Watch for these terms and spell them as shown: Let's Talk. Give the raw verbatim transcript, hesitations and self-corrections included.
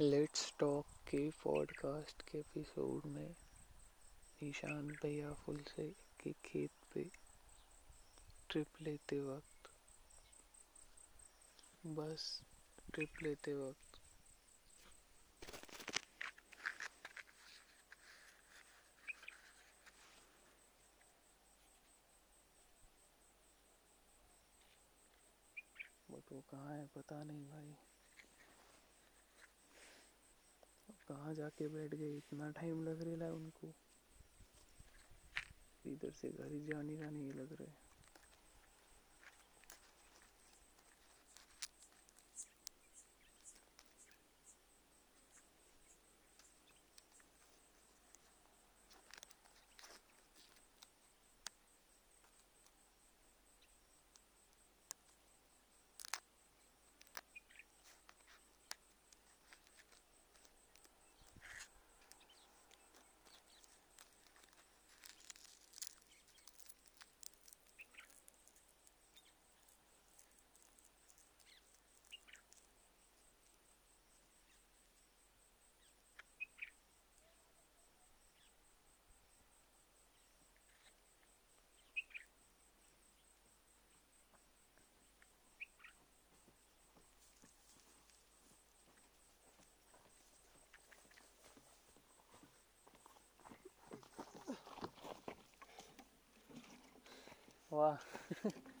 Let's talk के podcast के episode में निशान भैया फुलसे के खेत पे ट्रिप लेते वक्त बस ट्रिप लेते वक्त बट वो कहाँ है पता नहीं भाई, कहाँ जाके बैठ गए, इतना टाइम लग रहा है उनको, इधर से घर ही जाने का नहीं लग रहा है। वाह